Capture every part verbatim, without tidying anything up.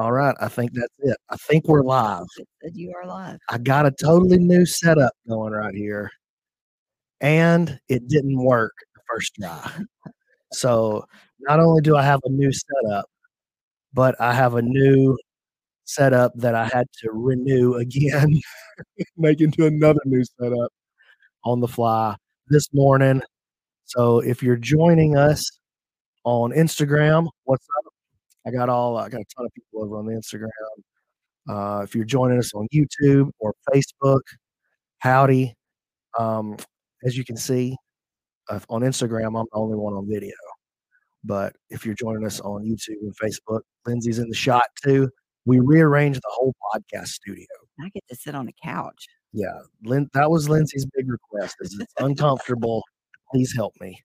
All right. I think that's it. I think we're live. You are live. I got a totally new setup going right here. And it didn't work the first try. So not only do I have a new setup, but I have a new setup that I had to renew again, make into another new setup on the fly this morning. So if you're joining us on Instagram, what's up? I got all I got a ton of people over on the Instagram. Uh, if you're joining us on YouTube or Facebook, howdy. Um, as you can see, uh, on Instagram, I'm the only one on video. But if you're joining us on YouTube and Facebook, Lindsay's in the shot too. We rearranged the whole podcast studio. I get to sit on a couch. Yeah, Lin- that was Lindsay's big request. It's uncomfortable. Please help me.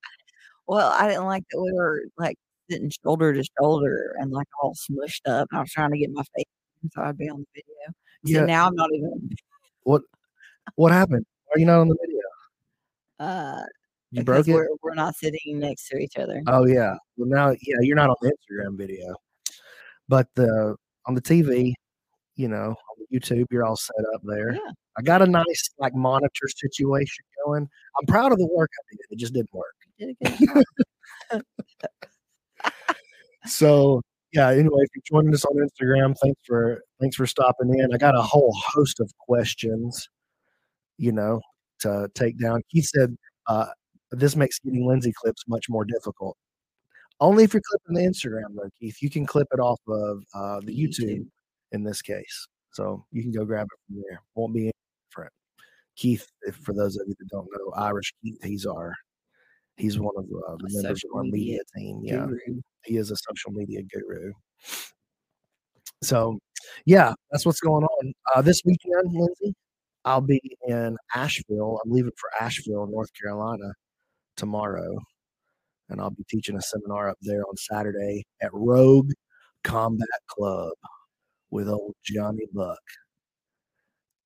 Well, I didn't like that we were like sitting shoulder to shoulder and like all smushed up. I was trying to get my face in, so I'd be on the video. So yeah. Now I'm not even. What? What happened? Why are you not on the video? Uh, you broke it. We're, we're not sitting next to each other. Oh yeah. Well now, yeah, you're not on the Instagram video, but the on the T V, you know, on YouTube, you're all set up there. Yeah. I got a nice like monitor situation going. I'm proud of the work I did. It just didn't work. You did a good job. So yeah, anyway, if you're joining us on Instagram, thanks for thanks for stopping in. I got a whole host of questions, you know, to take down. Keith said, uh, this makes getting Lindsay clips much more difficult. Only if you're clipping the Instagram though, Keith. You can clip it off of uh, the YouTube, YouTube in this case. So you can go grab it from there. Won't be any different. Keith, if, for those of you that don't know, Irish Keith, he's our He's one of uh, the a members of our media, media team. Yeah, guru. He is a social media guru. So, yeah, that's what's going on. Uh, this weekend, Lindsay, I'll be in Asheville. I'm leaving for Asheville, North Carolina, tomorrow. And I'll be teaching a seminar up there on Saturday at Rogue Combat Club with old Johnny Buck.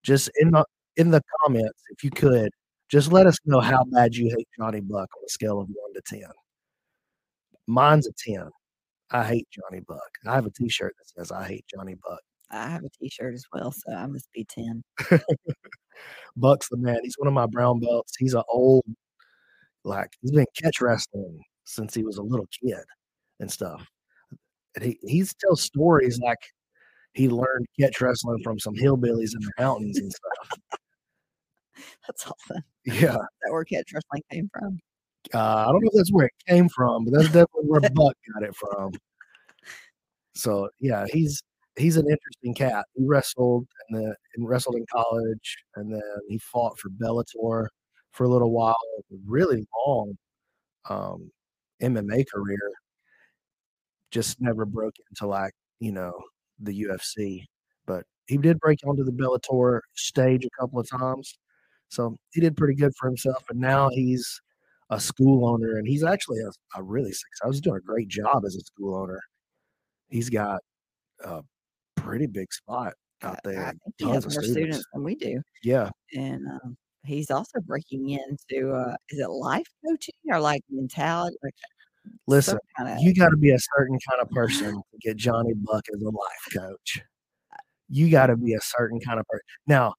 Just in the, in the comments, if you could, just let us know how bad you hate Johnny Buck on a scale of one to ten. Mine's a ten. I hate Johnny Buck. I have a T-shirt that says I hate Johnny Buck. I have a T-shirt as well, so I must be ten. Buck's the man. He's one of my brown belts. He's an old, like, he's been catch wrestling since he was a little kid and stuff. And he, he tells stories like he learned catch wrestling from some hillbillies in the mountains and stuff. That's all that. Yeah. That where catch wrestling came from. Uh, I don't know if that's where it came from, but that's definitely where Buck got it from. So yeah, he's he's an interesting cat. He wrestled and then and wrestled in college, and then he fought for Bellator for a little while. A really long um, M M A career. Just never broke into like you know the U F C, but he did break onto the Bellator stage a couple of times. So he did pretty good for himself, and now he's a school owner, and he's actually a, a really successful. He's doing a great job as a school owner. He's got a pretty big spot out there. I think he has more students. students than we do. Yeah, and um, he's also breaking into uh, is it life coaching or like mentality? Like listen, kind of- you got to be a certain kind of person to get Johnny Buck as a life coach. You got to be a certain kind of person now.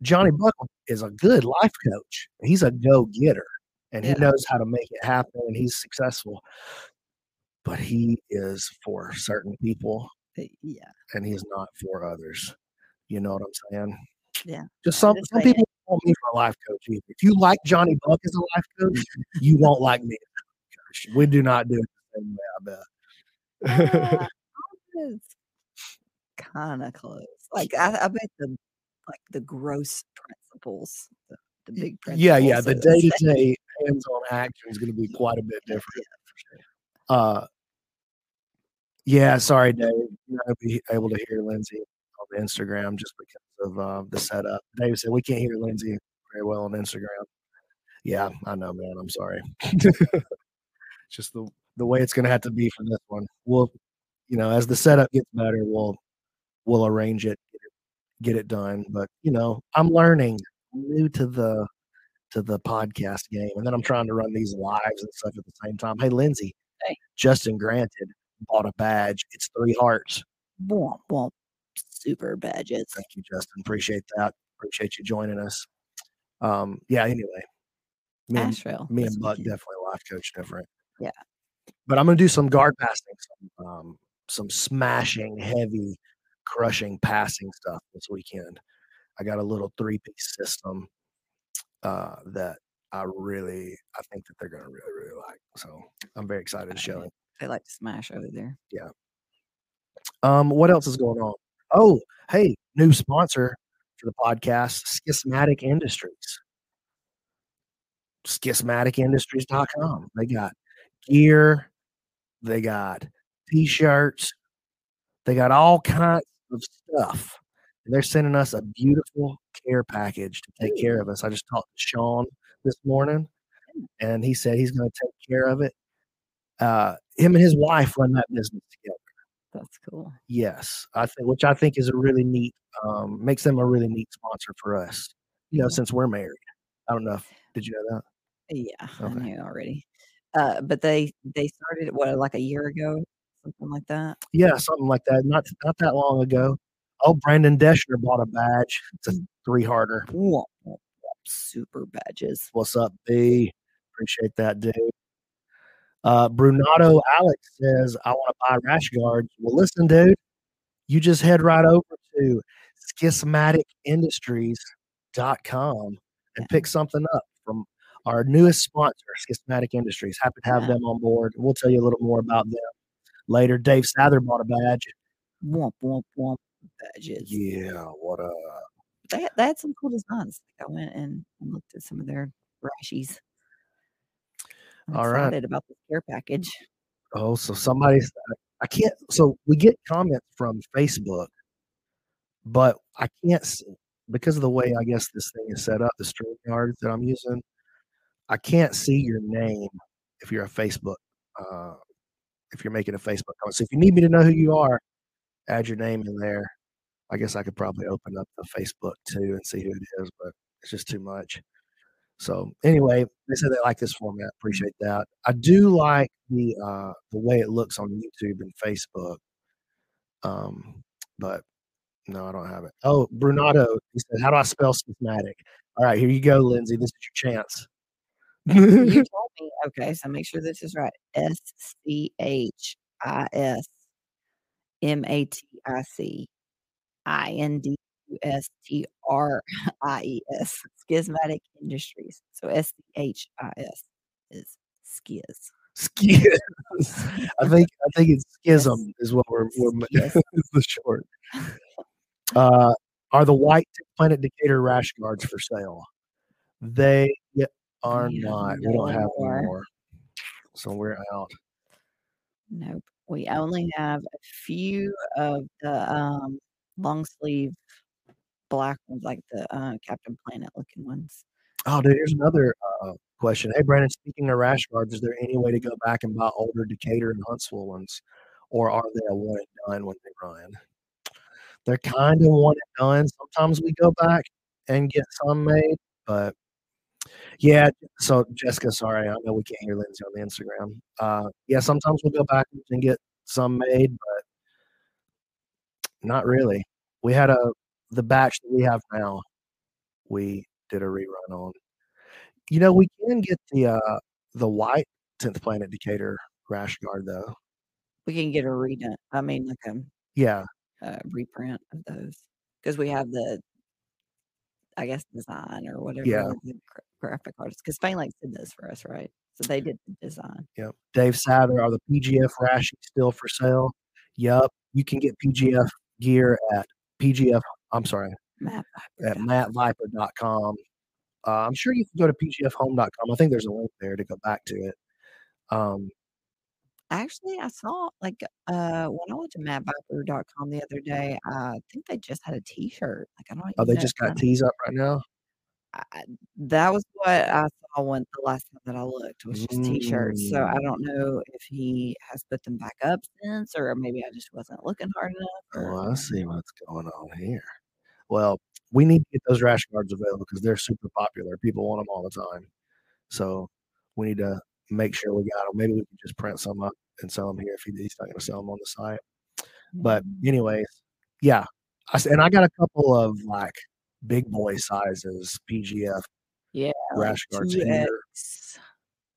Johnny Buck is a good life coach. He's a go-getter, and yeah. He knows how to make it happen, and he's successful. But he is for certain people, yeah, and he's not for others. You know what I'm saying? Yeah. Just some just some people it. Won't be for a life coach either. If you like Johnny Buck as a life coach, you won't like me as a life coach. We do not do it the same way, I bet. Uh, it's kind of close. Like, I, I bet the like the gross principles, the, the big principles. Yeah, yeah. The day-to-day hands-on action is going to be quite a bit different. Yeah, uh, yeah sorry, Dave. You're not be able to hear Lindsay on the Instagram just because of uh, the setup. Dave said we can't hear Lindsay very well on Instagram. Yeah, I know, man. I'm sorry. Just the, the way it's going to have to be for this one. We'll, you know, as the setup gets better, we'll we'll arrange it. Get it done, but you know I'm learning. I'm new to the to the podcast game, and then I'm trying to run these lives and stuff at the same time. Hey, Lindsay, hey. Justin Granted bought a badge. It's three hearts. womp, womp, super badges. Thank you, Justin. Appreciate that. Appreciate you joining us. Um, yeah, anyway. Me and, Asheville. Me and Bud definitely life coach different. Yeah. But I'm going to do some guard passing, some, um, some smashing, heavy, crushing passing stuff this weekend. I got a little three-piece system uh, that I really, I think that they're going to really, really like. So I'm very excited to show it. They like to smash over there. Yeah. Um, what else is going on? Oh, hey, new sponsor for the podcast, Schismatic Industries. schismatic industries dot com. They got gear. They got T-shirts. They got all kinds of stuff. And they're sending us a beautiful care package to take care of us. I just talked to Sean this morning, and he said he's going to take care of it. Uh, him and his wife run that business together. That's cool. Yes, I think, which I think is a really neat, um, makes them a really neat sponsor for us. You know, yeah. Since we're married, I don't know if, did you know that? Yeah, okay. I knew already. Uh, but they they started what, like a year ago, something like that. Yeah, something like that. Not not that long ago. Oh, Brandon Deschner bought a badge. It's a three harder. Super badges. What's up, B? Appreciate that, dude. Uh, Brunado Alex says, I want to buy rash guards. Well, listen, dude, you just head right over to schismatic industries dot com and pick something up from our newest sponsor, Schismatic Industries. Happy to have yeah. them on board. We'll tell you a little more about them later. Dave Sather bought a badge. Womp, womp, womp. Badges. Yeah, what a. They had, they had some cool designs. I went and looked at some of their rashies. I'm All excited right. about the care package. Oh, so somebody's, I can't, so we get comments from Facebook, but I can't, because of the way I guess this thing is set up, the stream yard that I'm using, I can't see your name if you're a Facebook, uh, if you're making a Facebook comment. So if you need me to know who you are, add your name in there. I guess I could probably open up the Facebook too and see who it is, but it's just too much. So anyway, they said they like this format. Appreciate that. I do like the uh, the way it looks on YouTube and Facebook. Um, but no, I don't have it. Oh, Brunado, he said, how do I spell schismatic? All right, here you go, Lindsay. This is your chance. You told me. Okay, so make sure this is right. S C H I S M A T I C I N D U S T R I E S. Schismatic Industries. So S C H I S is skiz. Skiz. I think I think it's schism yes. is what we're, we're yes. is the short. Uh, are the white Planet Decatur rash guards for sale? They are yeah, not. No, we don't have any more. more. So we're out. Nope. We only have a few of the um, long sleeve black ones, like the uh, Captain Planet looking ones. Oh, dude, here's another uh, question. Hey, Brandon, speaking of rash guards, is there any way to go back and buy older Decatur and Huntsville ones, or are they a one and done when they run? They're kind of one and done. Sometimes we go back and get some made, but yeah. So Jessica, sorry, I know we can't hear Lindsay on the Instagram. Uh, yeah, sometimes we'll go back and get some made, but not really. We had a the batch that we have now, we did a rerun on. You know, we can get the uh, the white tenth Planet Decatur rash guard though. We can get a redone. I mean, like a yeah a reprint of those because we have the, I guess, design or whatever. Yeah. Graphic artists, because Fainlake did this for us, right? So they did the design. Yep. Dave Sather, are the P G F rashies still for sale? Yep. You can get P G F gear at P G F. I'm sorry. Matt Viper. At matt viper dot com. Uh, I'm sure you can go to P G F home dot com. I think there's a link there to go back to it. Um, Actually, I saw, like, uh, when I went to matt viper dot com the other day, I think they just had a T-shirt. Like, I don't. Even oh, they know just got tees up right now? I, that was what I saw when the last time that I looked was just T-shirts. Mm. So I don't know if he has put them back up since, or maybe I just wasn't looking hard enough. Or, oh, I see what's going on here. Well, we need to get those rash guards available because they're super popular. People want them all the time. So we need to make sure we got them. Maybe we can just print some up and sell them here if he, he's not going to sell them on the site. But anyways, yeah. I, and I got a couple of like big boy sizes, P G F. Yeah. Rash guards here.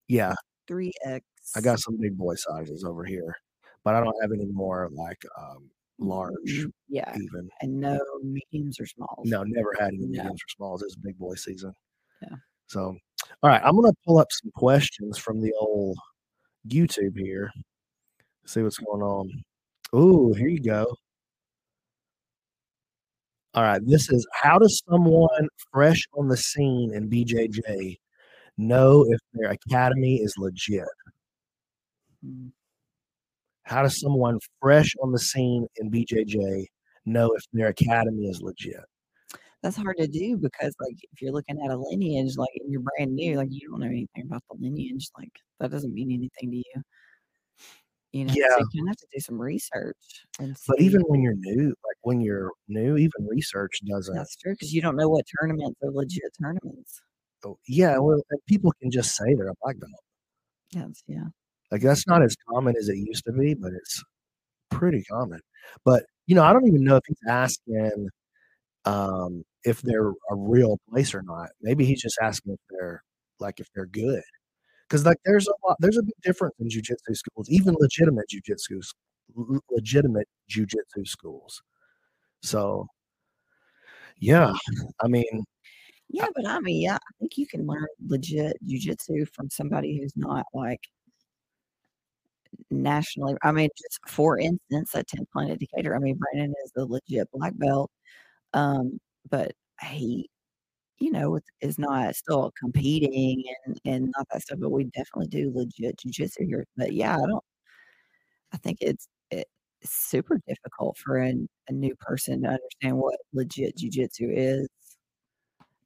Yeah. three X. I got some big boy sizes over here, but I don't have any more like um, large. Yeah. Even. And no mediums or smalls. No, never had any no. mediums or smalls. It's big boy season. Yeah. So, all right. I'm going to pull up some questions from the old YouTube here. See what's going on. Oh, here you go. All right. This is, how does someone fresh on the scene in B J J know if their academy is legit? How does someone fresh on the scene in B J J know if their academy is legit? That's hard to do because, like, if you're looking at a lineage, like, and you're brand new, like, you don't know anything about the lineage. Like, that doesn't mean anything to you. You know, yeah. So you kind of have to do some research. And but even when you're new, like, when you're new, even research doesn't. That's true, because you don't know what tournaments are legit tournaments. Oh, yeah, well, people can just say they're a black belt. Yes, yeah. Like, that's not as common as it used to be, but it's pretty common. But, you know, I don't even know if he's asking um, if they're a real place or not. Maybe he's just asking if they're, like, if they're good. Because, like, there's a lot, there's a big difference in jiu-jitsu schools, even legitimate jiu-jitsu, legitimate jiu-jitsu schools. So, yeah, I mean. Yeah, but, I mean, yeah, I think you can learn legit jiu-jitsu from somebody who's not, like, nationally. I mean, just for instance, at tenth Planet Decatur, I mean, Brandon is the legit black belt, um, but he, you know, is not still competing and, and not that stuff, but we definitely do legit jiu-jitsu here. But yeah, I don't, I think it's, it's super difficult for an, a new person to understand what legit jiu-jitsu is.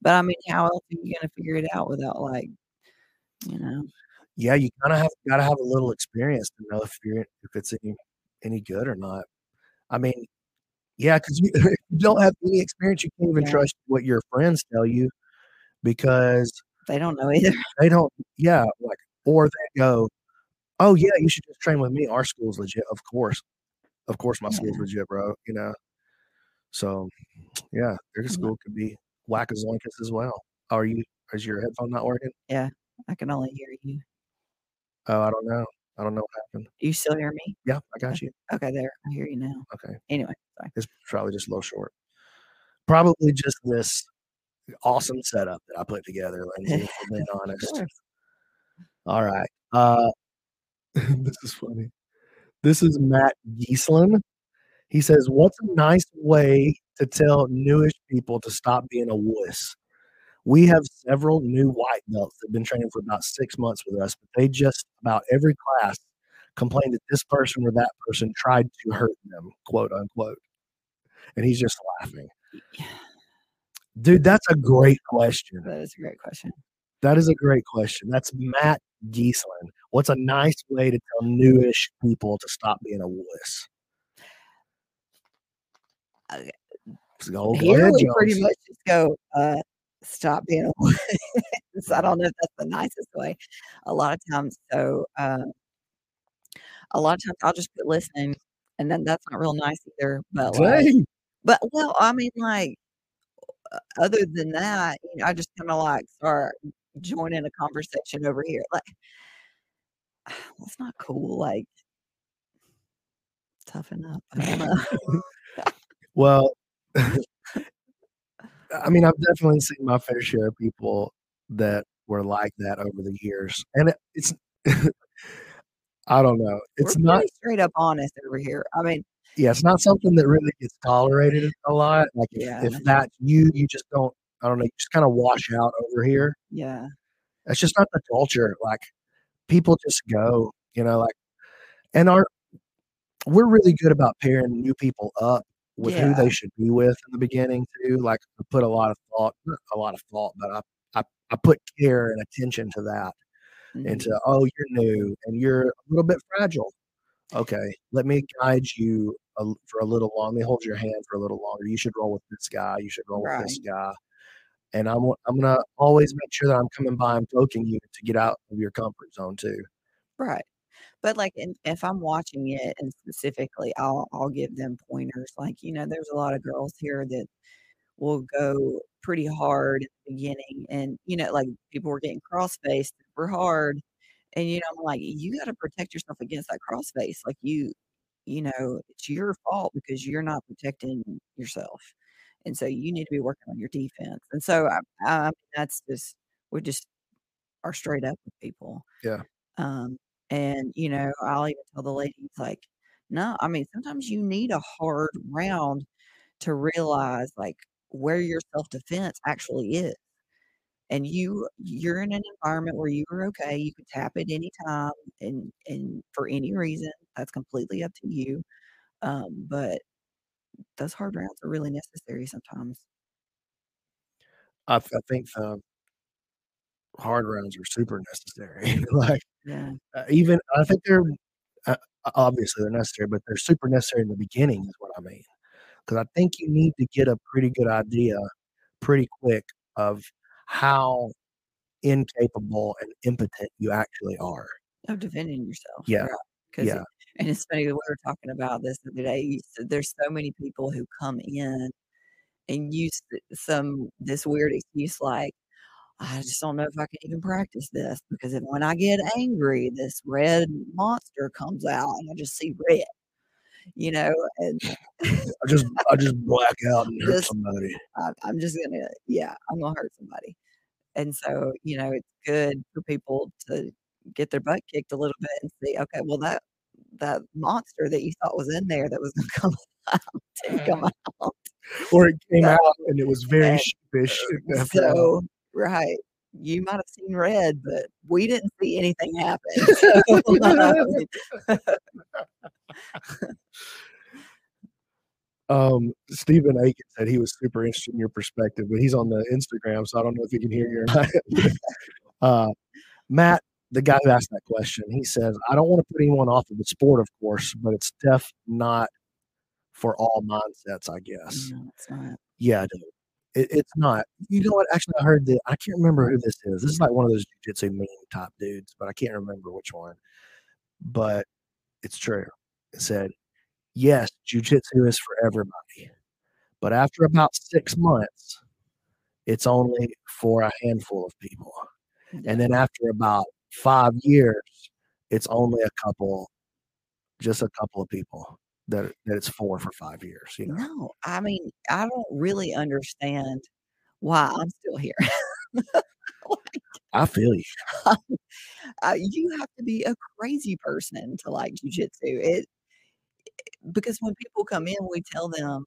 But I mean, how else are you going to figure it out without, like, you know? Yeah, you kind of have got to have a little experience to know if you're if it's any any good or not. I mean, yeah, because you, you don't have any experience, you can't even yeah. trust what your friends tell you because they don't know either. They don't, yeah, like or they go, "Oh yeah, you should just train with me. Our school's legit, of course, of course, my yeah. school's legit, bro." You know, so yeah, their school could be whack-a-zoinkus as well. Are you? Is your headphone not working? Yeah, I can only hear you. Oh, I don't know. I don't know what happened. You still hear me? Yeah, I got okay. you. Okay, there. I hear you now. Okay. Anyway. Sorry. It's probably just a little short. Probably just this awesome setup that I put together, Lindsay, to be honest. All right. Uh, this is funny. This is Matt Gieselin. He says, what's a nice way to tell newish people to stop being a wuss? We have several new white belts that have been training for about six months with us, but they just about every class complained that this person or that person tried to hurt them, quote unquote. And he's just laughing. Yeah. Dude, that's a great question. That is a great question. That is a great question. That's Matt Gieselin. What's a nice way to tell newish people to stop being a wuss? Okay. Go, go Here ahead, we Jones. Pretty much just go, uh, stop being a wuss. I don't know if that's the nicest way. A lot of times, so um, a lot of times I'll just quit listening, and then that's not real nice either. But like, but well, I mean, like other than that, you know, I just kind of like start joining a conversation over here. Like that's not cool. Like toughen up. I don't know. Well. I mean, I've definitely seen my fair share of people that were like that over the years. And it, it's, I don't know. It's We're not straight up honest over here. I mean, yeah, it's not something that really gets tolerated a lot. Like if, yeah, if that's you, you just don't, I don't know, you just kind of wash out over here. Yeah. That's just not the culture. Like people just go, you know, like, and our, we're really good about pairing new people up with yeah. who they should be with in the beginning too. Like I put a lot of thought, not a lot of thought, but I, I, I put care and attention to that mm-hmm. and to, oh, you're new and you're a little bit fragile. Okay. Let me guide you a, for a little long. Let me hold your hand for a little longer. You should roll with this guy. You should roll right. with this guy. And I'm, I'm going to always make sure that I'm coming by and poking you to get out of your comfort zone too. Right. But like, in, if I'm watching it, and specifically, I'll I'll give them pointers. Like, you know, there's a lot of girls here that will go pretty hard at the beginning, and you know, like people were getting crossfaced super hard, and you know, I'm like, you got to protect yourself against that crossface. Like you, you know, it's your fault because you're not protecting yourself, and so you need to be working on your defense. And so I, I, that's just we just are straight up with people. Yeah. Um, and you know, I'll even tell the ladies like, no, I mean, sometimes you need a hard round to realize like where your self-defense actually is. And you, you're in an environment where you are okay. You can tap it anytime and, and for any reason, that's completely up to you. Um, but those hard rounds are really necessary sometimes. I, th- I think the hard rounds are super necessary. Like yeah. uh, even, I think they're, uh, obviously they're necessary, but they're super necessary in the beginning is what I mean. Because I think you need to get a pretty good idea pretty quick of how incapable and impotent you actually are of defending yourself. Yeah. Right? Yeah. It, and it's funny, we were talking about this the other day. There's so many people who come in and use some this weird excuse like, I just don't know if I can even practice this because if, when I get angry, this red monster comes out and I just see red. You know, and I just I just black out and hurt just, somebody. I, I'm just gonna, yeah, I'm gonna hurt somebody. And so, you know, it's good for people to get their butt kicked a little bit and see, okay, well that that monster that you thought was in there that was gonna come out didn't come out, or it came so, out and it was very sheepish. So right, you might have seen red, but we didn't see anything happen. So, um Steven Aiken said he was super interested in your perspective, but he's on the Instagram, so I don't know if you can hear you or not. uh Matt, the guy who asked that question, he says, I don't want to put anyone off of the sport, of course, but it's def not for all mindsets, I guess. No, it's not. Yeah, dude. It, it's not. You know what? Actually, I heard that. I can't remember who this is. This is like one of those jiu-jitsu meme type dudes, but I can't remember which one. But it's true. It said, yes, jiu-jitsu is for everybody. But after about six months, it's only for a handful of people. And then after about five years, it's only a couple, just a couple of people. That, that it's four for five years, you know? No, I mean, I don't really understand why I'm still here. Like, I feel you. Um, uh, you have to be a crazy person to like jujitsu. It, it because when people come in, we tell them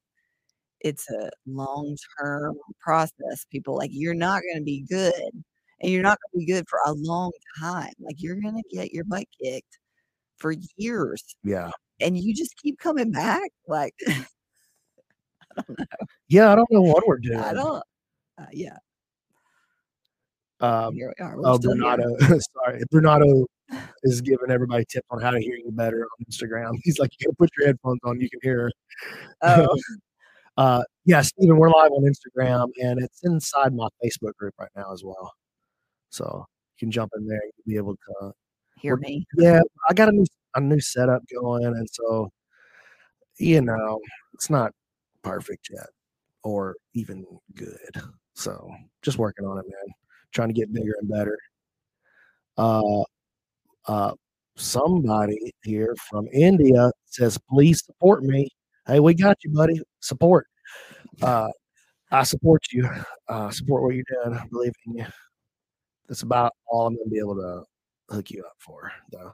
it's a long-term process. People like, you're not going to be good, and you're not going to be good for a long time. Like, you're going to get your butt kicked for years. Yeah. And you just keep coming back, like I don't know. Yeah, I don't know what we're doing. I don't. Uh, yeah. Um, here we are. We're oh, Bernardo. Sorry, Bernardo is giving everybody tips on how to hear you better on Instagram. He's like, you gotta put your headphones on, you can hear. Oh. uh, yeah, Steven, we're live on Instagram, and it's inside my Facebook group right now as well. So you can jump in there and you'll be able to hear me. Yeah, I got a new. a new setup going, and so you know it's not perfect yet or even good, so just working on it, man, trying to get bigger and better. Uh uh somebody here from India says, please support me. Hey, we got you, buddy. Support. uh I support you. Uh support what you're doing. I believe in you. That's about all I'm gonna be able to hook you up for, though.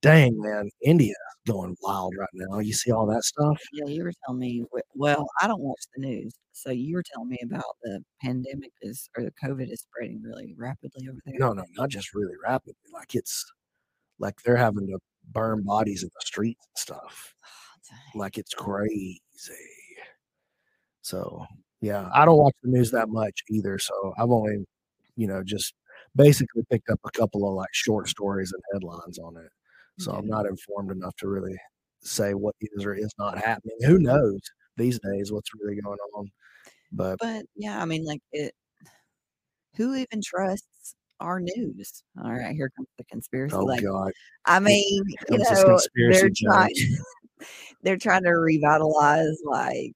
Dang, man, India's going wild right now. You see all that stuff? Yeah, you were telling me. Well, I don't watch the news, so you were telling me about the pandemic is, or the COVID is spreading really rapidly over there. No, no, not just really rapidly. Like it's like they're having to burn bodies in the streets and stuff. Oh, like it's crazy. So yeah, I don't watch the news that much either. So I've only, you know, just basically picked up a couple of like short stories and headlines on it. So I'm not informed enough to really say what is or is not happening. Who knows these days what's really going on? But, but yeah, I mean, like, it. Who even trusts our news. All right, here comes the conspiracy. Oh, like, God. I mean, you know, they're trying, they're trying to revitalize, like,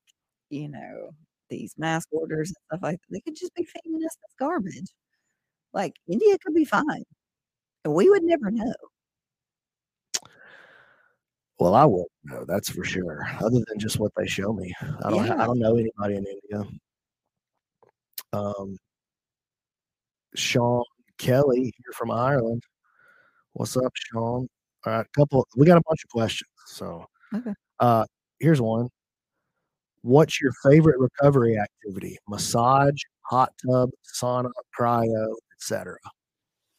you know, these mask orders and stuff like that. They could just be feeding us this garbage. Like, India could be fine. And we would never know. Well, I wouldn't know, that's for sure. Other than just what they show me. I don't yeah. I don't know anybody in India. Um Sean Kelly here from Ireland. What's up, Sean? All right, a couple we got a bunch of questions. So okay. uh here's one. What's your favorite recovery activity? Massage, hot tub, sauna, cryo, et cetera.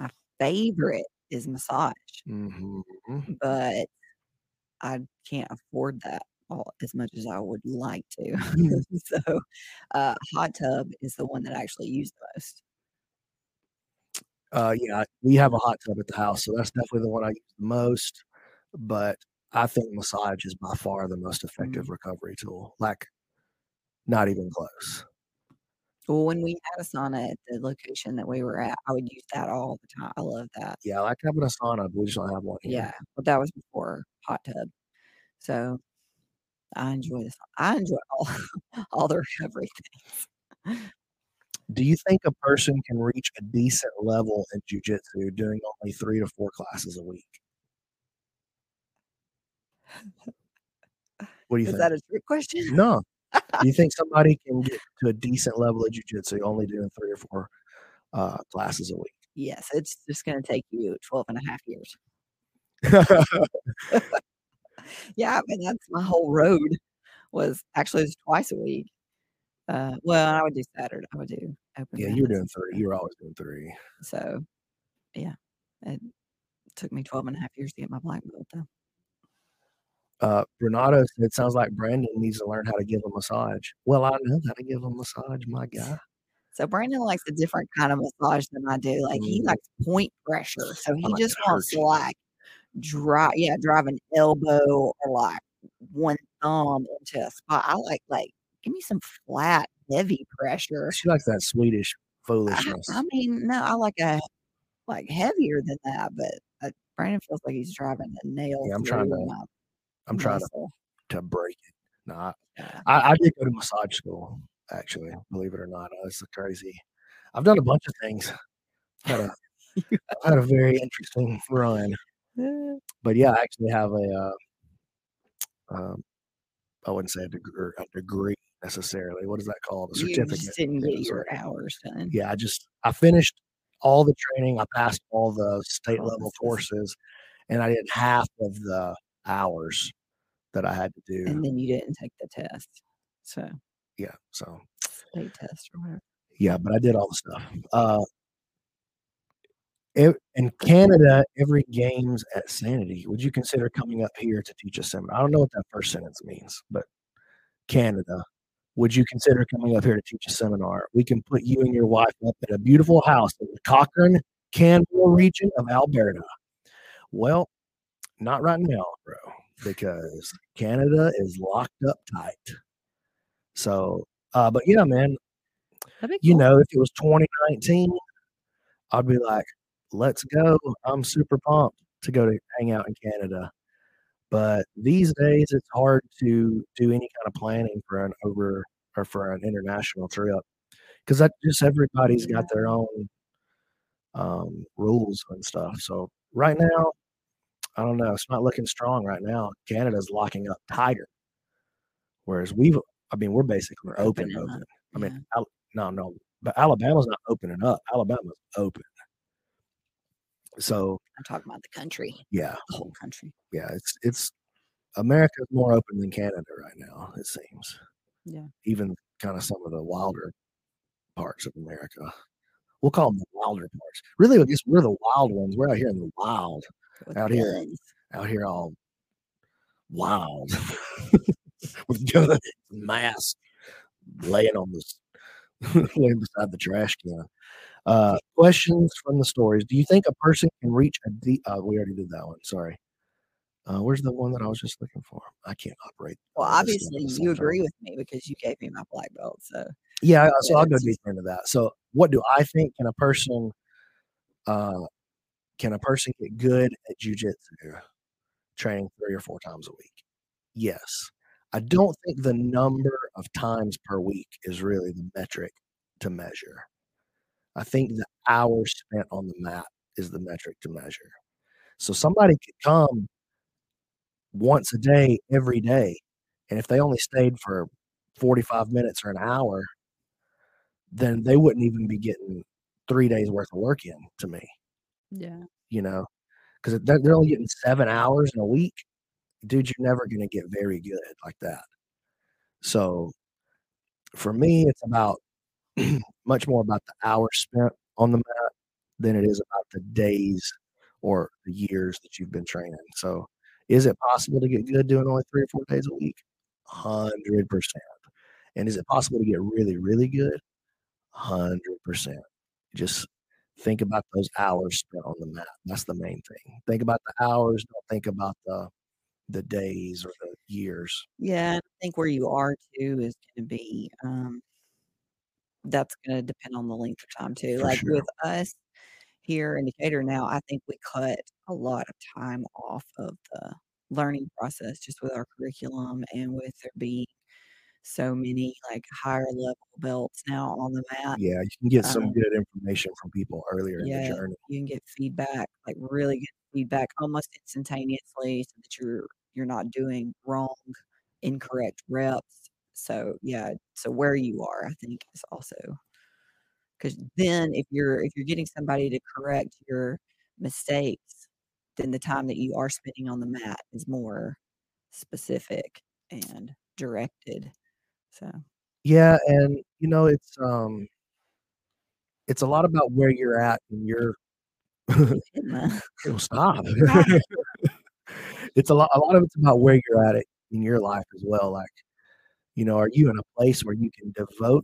My favorite is massage. Mm-hmm. But I can't afford that all as much as I would like to. so uh, hot tub is the one that I actually use the most. Uh, yeah, we have a hot tub at the house, so that's definitely the one I use the most. But I think massage is by far the most effective mm-hmm. recovery tool. Like, not even close. Well, when we had a sauna at the location that we were at, I would use that all the time. I love that. Yeah, I like having a sauna, but we just don't have one here. Yeah, but that was before hot tub. So I enjoy this. I enjoy all, all the recovery things. Do you think a person can reach a decent level in jiu-jitsu doing only three to four classes a week? What do you Is think? Is that a trick question? No. Do you think somebody can get to a decent level of jiu-jitsu only doing three or four uh, classes a week? Yes, it's just going to take you twelve and a half years. Yeah, I mean, that's my whole road was actually was twice a week. Uh, well, I would do Saturday. I would do open. Yeah, you were doing three. You were always doing three. So, yeah, it took me twelve and a half years to get my black belt, though. Uh, Brunado, it sounds like Brandon needs to learn how to give a massage. Well, I know how to give a massage, my guy. So Brandon likes a different kind of massage than I do. Like, mm. he likes point pressure. So he like just wants to, like, drive, yeah, drive an elbow or, like, one thumb into a spot. I like, like, give me some flat, heavy pressure. She likes that Swedish foolishness. I, I mean, no, I like a, like, heavier than that. But uh, Brandon feels like he's driving a nail. Yeah, I'm trying to. My, I'm trying to, to break it. No, I, I, I did go to massage school, actually, believe it or not. It's crazy. I've done a bunch of things. Had a, I've had a very interesting run. But, yeah, I actually have a, uh, um, I wouldn't say a, deg- a degree necessarily. What is that called? A certificate. You just didn't get your hours done. Yeah, I just, I finished all the training. I passed all the state-level courses, and I did half of the hours that I had to do, and then you didn't take the test, so yeah, so state test or whatever. Yeah, but I did all the stuff. Uh, it, in Canada, every game's at Sanity. Would you consider coming up here to teach a seminar? I don't know what that first sentence means, but Canada, would you consider coming up here to teach a seminar? We can put you and your wife up at a beautiful house in the Cochrane Canmore region of Alberta. Well, not right now, bro, because Canada is locked up tight. So, uh, but yeah, man, cool. You know, if it was twenty nineteen, I'd be like, let's go. I'm super pumped to go to hang out in Canada. But these days it's hard to do any kind of planning for an over or for an international trip, because that just everybody's got their own um, rules and stuff. So right now, I don't know. It's not looking strong right now. Canada's locking up tighter, whereas we've, I mean, we're basically we're open, open. open. I yeah. mean, Al- no, no, but Alabama's not opening up. Alabama's open. So I'm talking about the country. Yeah, the whole country. Yeah, it's it's America's more open than Canada right now, it seems. Yeah. Even kind of some of the wilder parts of America. We'll call them the wilder parts. Really, I guess we're the wild ones. We're out here in the wild. Out guns. here, out here, all wild with guns, masks, laying on this, laying beside the trash can. Uh, questions from the stories. Do you think a person can reach a deep? Uh, we already did that one. Sorry. Uh, where's the one that I was just looking for? I can't operate. Well, obviously you agree with me because you gave me my black belt. So yeah, so I'll go deeper into that. So what do I think? Can a person Uh, can a person get good at jiu-jitsu training three or four times a week? Yes. I don't think the number of times per week is really the metric to measure. I think the hours spent on the mat is the metric to measure. So somebody could come once a day, every day, and if they only stayed for forty-five minutes or an hour, then they wouldn't even be getting three days worth of work in to me. Yeah. You know, because they're, they're only getting seven hours in a week. Dude, you're never going to get very good like that. So for me, it's about much more about the hours spent on the mat than it is about the days or the years that you've been training. So is it possible to get good doing only three or four days a week? one hundred percent. And is it possible to get really, really good? one hundred percent. Just think about those hours spent on the mat. That's the main thing. Think about the hours. Don't think about the the days or the years. Yeah, I think where you are too is going to be, um, that's going to depend on the length of time too. For like sure. With us here in Decatur now, I think we cut a lot of time off of the learning process just with our curriculum and with there being so many like higher level belts now on the mat. Yeah, you can get some um, good information from people earlier yeah, in the journey. You can get feedback, like really good feedback almost instantaneously so that you're you're not doing wrong, incorrect reps. So yeah, so where you are, I think is also, because then if you're if you're getting somebody to correct your mistakes, then the time that you are spending on the mat is more specific and directed. So yeah, and you know, it's um it's a lot about where you're at and your It'll stop. it's a lot a lot of it's about where you're at it in your life as well. Like, you know, are you in a place where you can devote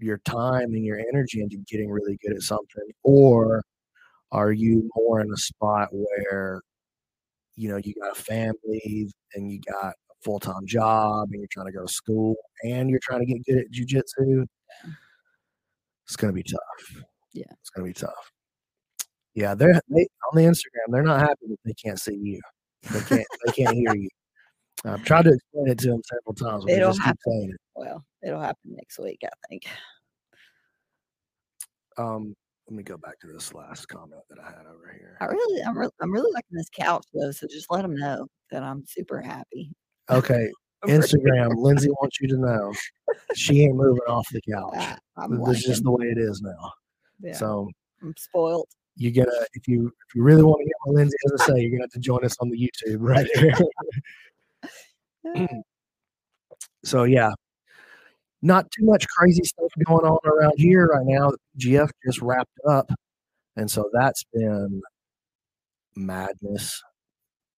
your time and your energy into getting really good at something, or are you more in a spot where, you know, you got a family and you got a full-time job and you're trying to go to school and you're trying to get good at jiu-jitsu? It's gonna be tough. Yeah, it's gonna be tough. Yeah, they're they, on the Instagram. They're not happy that they can't see you. They can't. They can't hear you. I've tried to explain it to them several times. But it'll just happen. Keep saying it. Well, it'll happen next week, I think. Um, let me go back to this last comment that I had over here. I really, I'm, re- I'm really liking this couch though. So just let them know that I'm super happy. Okay, Instagram. Lindsay wants you to know she ain't moving off the couch. That's just the way it is now. Yeah. So I'm spoiled. You gotta if you if you really want to get what Lindsay has to say, you're gonna have to join us on the YouTube right here. So yeah, not too much crazy stuff going on around here right now. The P G F just wrapped up, and so that's been madness.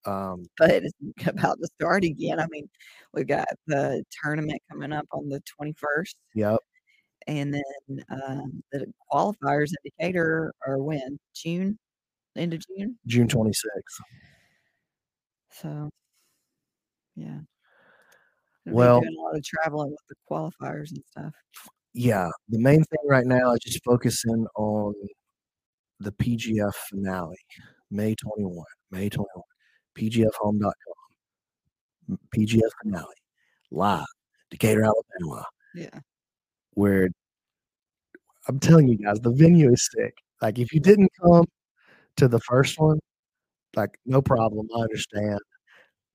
Um, but it's about to start again. I mean, we've got the tournament coming up on the twenty-first. Yep. And then um, the qualifiers in Decatur are when? June? End of June? June twenty-sixth. So, yeah. We're well, doing a lot of traveling with the qualifiers and stuff. Yeah. The main thing right now is just focusing on the P G F finale, May twenty-first. May twenty-first. P G F home dot com. P G F finale. Live. Decatur, Alabama. Yeah. Where I'm telling you guys, the venue is sick. Like, if you didn't come to the first one, like, no problem. I understand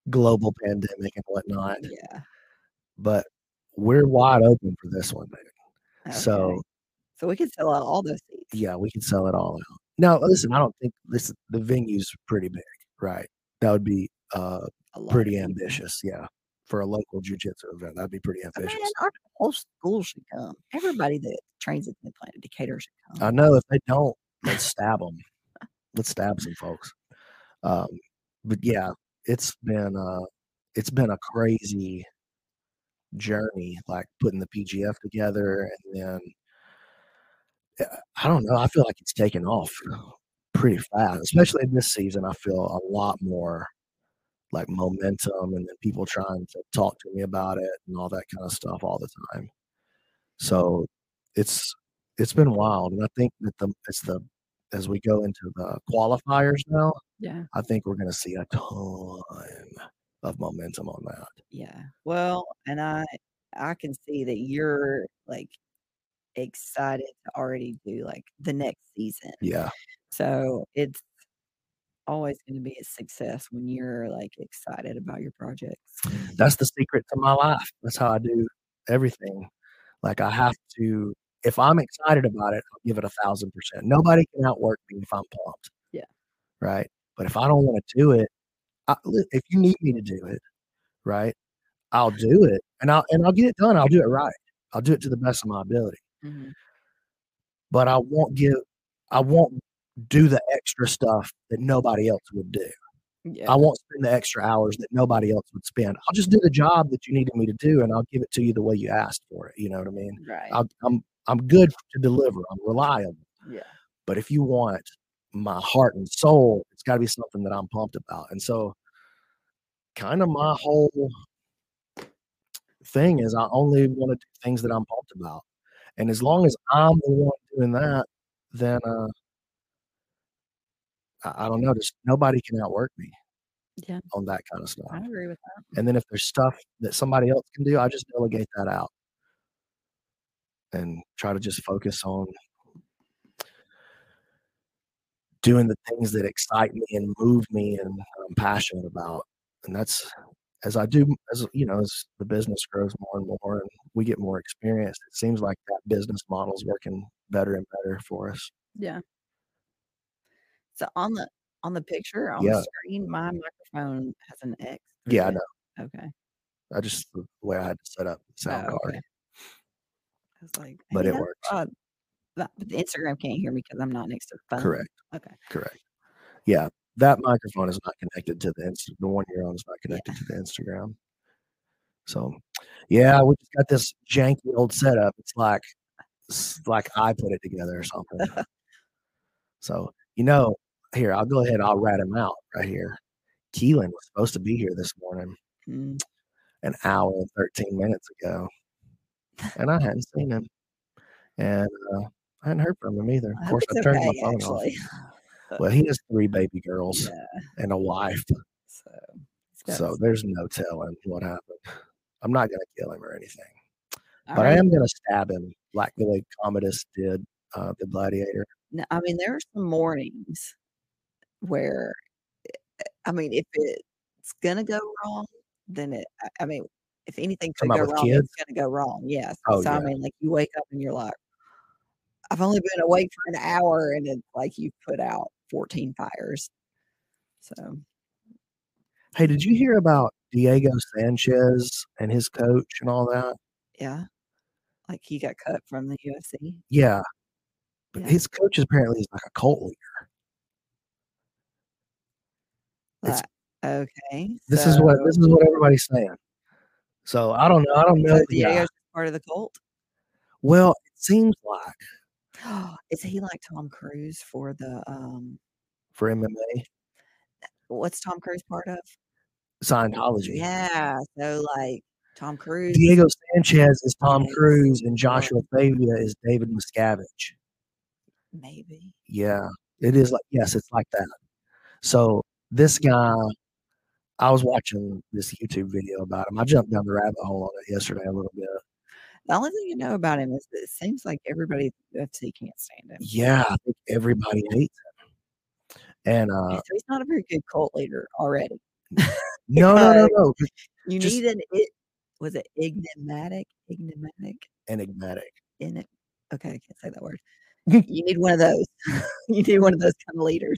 global pandemic and whatnot. Yeah. But we're wide open for this one, dude. Okay. So, so we can sell out all those seats. Yeah, we can sell it all out. Now, listen, I don't think this the venue's pretty big, right? That would be uh pretty ambitious. Yeah. For a local jiu-jitsu event, that'd be pretty ambitious. I mean, our whole school should come. Everybody that trains at the Planet Decatur should come. I know. If they don't, let's stab them. Let's stab some folks. Um, but yeah, it's been uh, it's been a crazy journey, like putting the P G F together, and then I don't know. I feel like it's taken off pretty fast, especially in this season. I feel a lot more like momentum, and then people trying to talk to me about it and all that kind of stuff all the time. So it's, it's been wild. And I think that the, it's the as we go into the qualifiers now, yeah, I think we're going to see a ton of momentum on that. Yeah. Well, and I I can see that you're like excited to already do like the next season. Yeah. So it's always going to be a success when you're like excited about your projects. That's the secret to my life. That's how I do everything. Like I have to, if I'm excited about it, I'll give it a thousand percent. Nobody can outwork me if I'm pumped. Yeah. Right. But if I don't want to do it, I, if you need me to do it, right, I'll do it, and I'll, and I'll get it done. I'll do it right. I'll do it to the best of my ability, mm-hmm. but I won't give, I won't do the extra stuff that nobody else would do. Yeah. I won't spend the extra hours that nobody else would spend. I'll just do the job that you needed me to do, and I'll give it to you the way you asked for it. You know what I mean? Right. I'll, I'm I'm good to deliver. I'm reliable. Yeah. But if you want my heart and soul, it's got to be something that I'm pumped about. And so, kind of my whole thing is I only want to do things that I'm pumped about. And as long as I'm the one doing that, then uh, I, I don't know. Just nobody can outwork me yeah. on that kind of stuff. I agree with that. And then if there's stuff that somebody else can do, I just delegate that out and try to just focus on doing the things that excite me and move me and I'm passionate about. And that's, as I do, as you know, as the business grows more and more and we get more experienced, it seems like that business model is working better and better for us. Yeah. So on the, on the picture on yeah. the screen, my microphone has an X. Yeah, it. I know. Okay. I just, the way I had to set up the sound oh, okay. card. I was like, but it works. Odd. But the Instagram can't hear me because I'm not next to the phone. Correct. Okay. Correct. Yeah. That microphone is not connected to the Insta- the one you're on is not connected yeah. to the Instagram. So, yeah, we just got this janky old setup. It's like, it's like I put it together or something. So, you know, here, I'll go ahead. I'll rat him out right here. Keelan was supposed to be here this morning, mm. an hour and thirteen minutes ago. And I hadn't seen him. And uh, I hadn't heard from him either. Of course, I turned okay, my phone actually. off. Well, he has three baby girls yeah. and a wife. So, so there's no telling what happened. I'm not going to kill him or anything. All but right. I am going to stab him like the way Commodus did uh, the Gladiator. No, I mean, there are some mornings where, I mean, if it's going to go wrong, then it, I mean, if anything could go wrong, kids? it's going to go wrong. Yes. Oh, so, yeah. I mean, like you wake up and you're like, I've only been awake for an hour and it's like you put out fourteen fires. So, hey, did you hear about Diego Sanchez and his coach and all that? Yeah. Like he got cut from the U F C. Yeah. But yeah. his coach apparently is like a cult leader. Like, okay. This so, is what this is what everybody's saying. So I don't know. I don't know. So Diego's part of the cult? Well, it seems like. Is he like Tom Cruise for the um for M M A? What's Tom Cruise part of? Scientology. Yeah, so like Tom Cruise. Diego Sanchez is Tom yes. Cruise, and Joshua Fabia is David Miscavige. Maybe. Yeah, it is like yes, it's like that. So this guy, I was watching this YouTube video about him. I jumped down the rabbit hole on it yesterday a little bit. The only thing you know about him is that it seems like everybody at the U F C can't stand him. Yeah, I think everybody hates him. And uh, so he's not a very good cult leader already. No, no, no, no. You Just, need an it was it enigmatic, enigmatic, enigmatic. In it, okay, I can't say that word. You need one of those. You need one of those kind of leaders.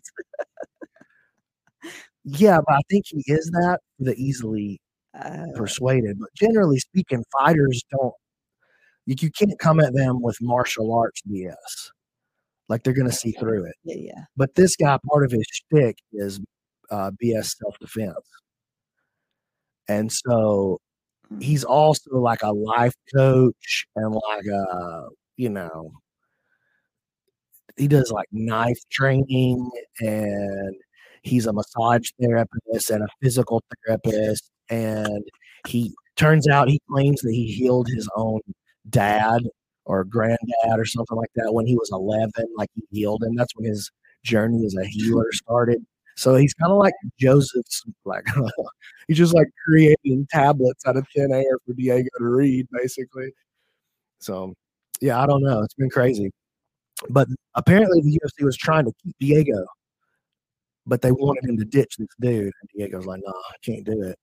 Yeah, but I think he is that the easily uh, persuaded. But generally speaking, fighters don't. You can't come at them with martial arts B S. Like they're going to see through it. Yeah, yeah. But this guy, part of his shtick is uh, B S self-defense. And so he's also like a life coach and like a, you know, he does like knife training and he's a massage therapist and a physical therapist. And he turns out he claims that he healed his own dad or granddad or something like that when he was eleven, like he healed, and that's when his journey as a healer started. So he's kind of like Joseph's, like he's just like creating tablets out of thin air for Diego to read, basically. So yeah, I don't know. It's been crazy. But apparently the U F C was trying to keep Diego, but they wanted him to ditch this dude. And Diego's like, no, nah, I can't do it.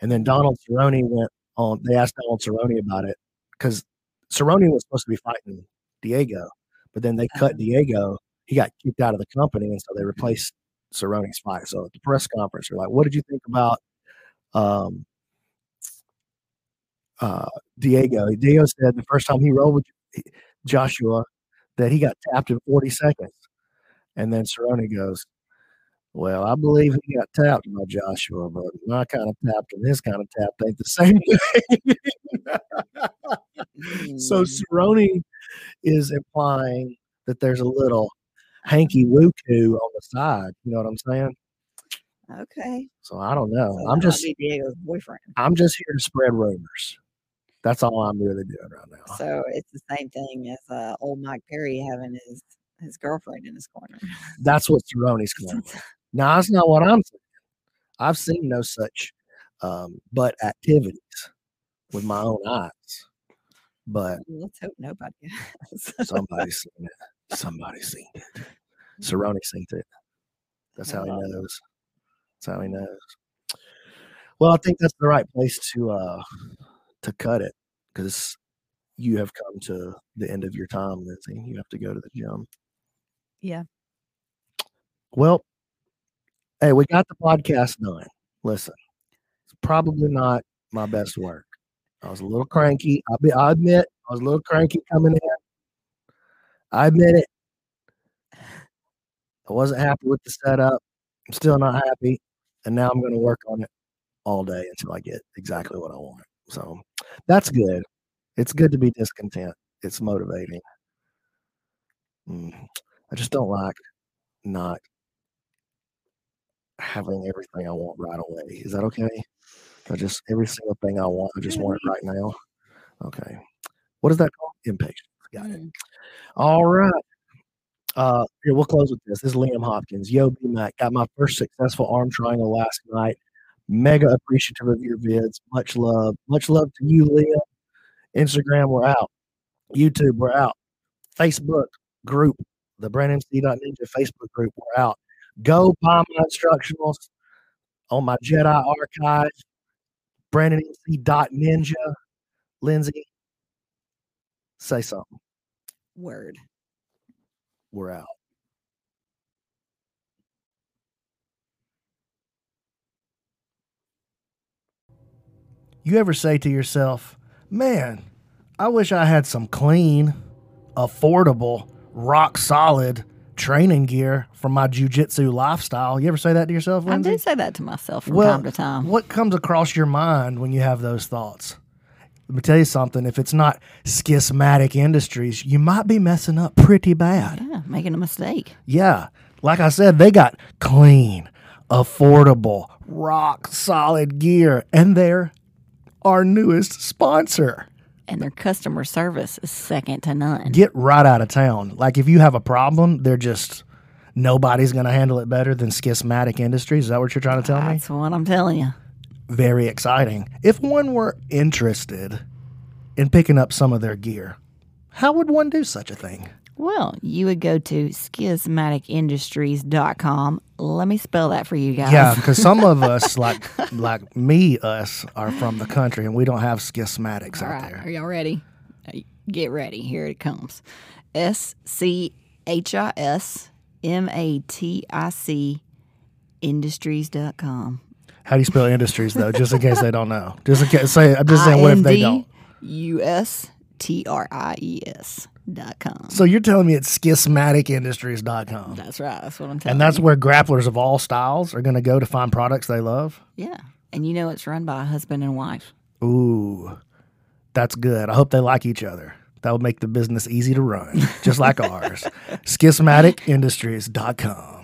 And then Donald Cerrone went on. They asked Donald Cerrone about it because Cerrone was supposed to be fighting Diego, but then they cut Diego. He got kicked out of the company, and so they replaced Cerrone's fight. So at the press conference, they're like, what did you think about um, uh, Diego? Diego said the first time he rolled with Joshua that he got tapped in forty seconds. And then Cerrone goes, well, I believe he got tapped by Joshua, but my kind of tapped and his kind of tapped ain't the same thing. So Cerrone is implying that there's a little hanky woo coo on the side. You know what I'm saying? Okay. So I don't know. So I'm just Diego's boyfriend. I'm just here to spread rumors. That's all I'm really doing right now. So it's the same thing as uh, old Mike Perry having his, his girlfriend in his corner. That's what Cerrone's claiming. Now, that's not what I'm saying. I've seen no such um, but activities with my own eyes. But let's hope nobody has. Somebody's seen it. Somebody's seen it. Cerrone's seen it. That's how he knows. That's how he knows. Well, I think that's the right place to uh, to cut it, because you have come to the end of your time, Lindsay. You have to go to the gym. Yeah. Well, hey, we got the podcast done. Listen, it's probably not my best work. I was a little cranky. I'll be, I admit I was a little cranky coming in. I admit it. I wasn't happy with the setup. I'm still not happy. And now I'm going to work on it all day until I get exactly what I want. So that's good. It's good to be discontent. It's motivating. Mm. I just don't like not having everything I want right away. Is that okay? I just every single thing I want, I just want it right now. Okay. What is that called? Impatience. Got it. All right. Uh, here, we'll close with this. This is Liam Hopkins. Yo, B Mac. Got my first successful arm triangle last night. Mega appreciative of your vids. Much love. Much love to you, Liam. Instagram, we're out. YouTube, we're out. Facebook group, the brand m c dot ninja Facebook group, we're out. Go buy my instructionals on my Jedi archive. brandon m c dot ninja. Lindsay, say something. Word. We're out. You ever say to yourself, man, I wish I had some clean, affordable, rock solid training gear for my jiu-jitsu lifestyle? You ever say that to yourself, Lindsay? I do say that to myself from well, time to time. What comes across your mind when you have those thoughts? Let me tell you something. If it's not Schismatic Industries, you might be messing up pretty bad. Yeah, making a mistake. Yeah. Like I said, they got clean, affordable, rock solid gear, and they're our newest sponsor. And their customer service is second to none. Get right out of town. Like, if you have a problem, they're just, nobody's going to handle it better than Schismatic Industries. Is that what you're trying to tell That's me? That's what I'm telling you. Very exciting. If one were interested in picking up some of their gear, how would one do such a thing? Well, you would go to schismatic industries dot com. Let me spell that for you guys. Yeah, because some of us, like like me, us, are from the country, and we don't have schismatics All out right. there. Are y'all ready? Get ready. Here it comes. S C H I S M A T I C industries dot com. How do you spell industries, though, just in case they don't know? Just in case, say, I'm just saying, what if they don't? I N D U S T R I E S. Dot com. So you're telling me it's schismatic industries dot com. That's right. That's what I'm telling you. And that's you. Where grapplers of all styles are going to go to find products they love? Yeah. And you know it's run by a husband and wife. Ooh. That's good. I hope they like each other. That would make the business easy to run, just like ours. schismatic industries dot com.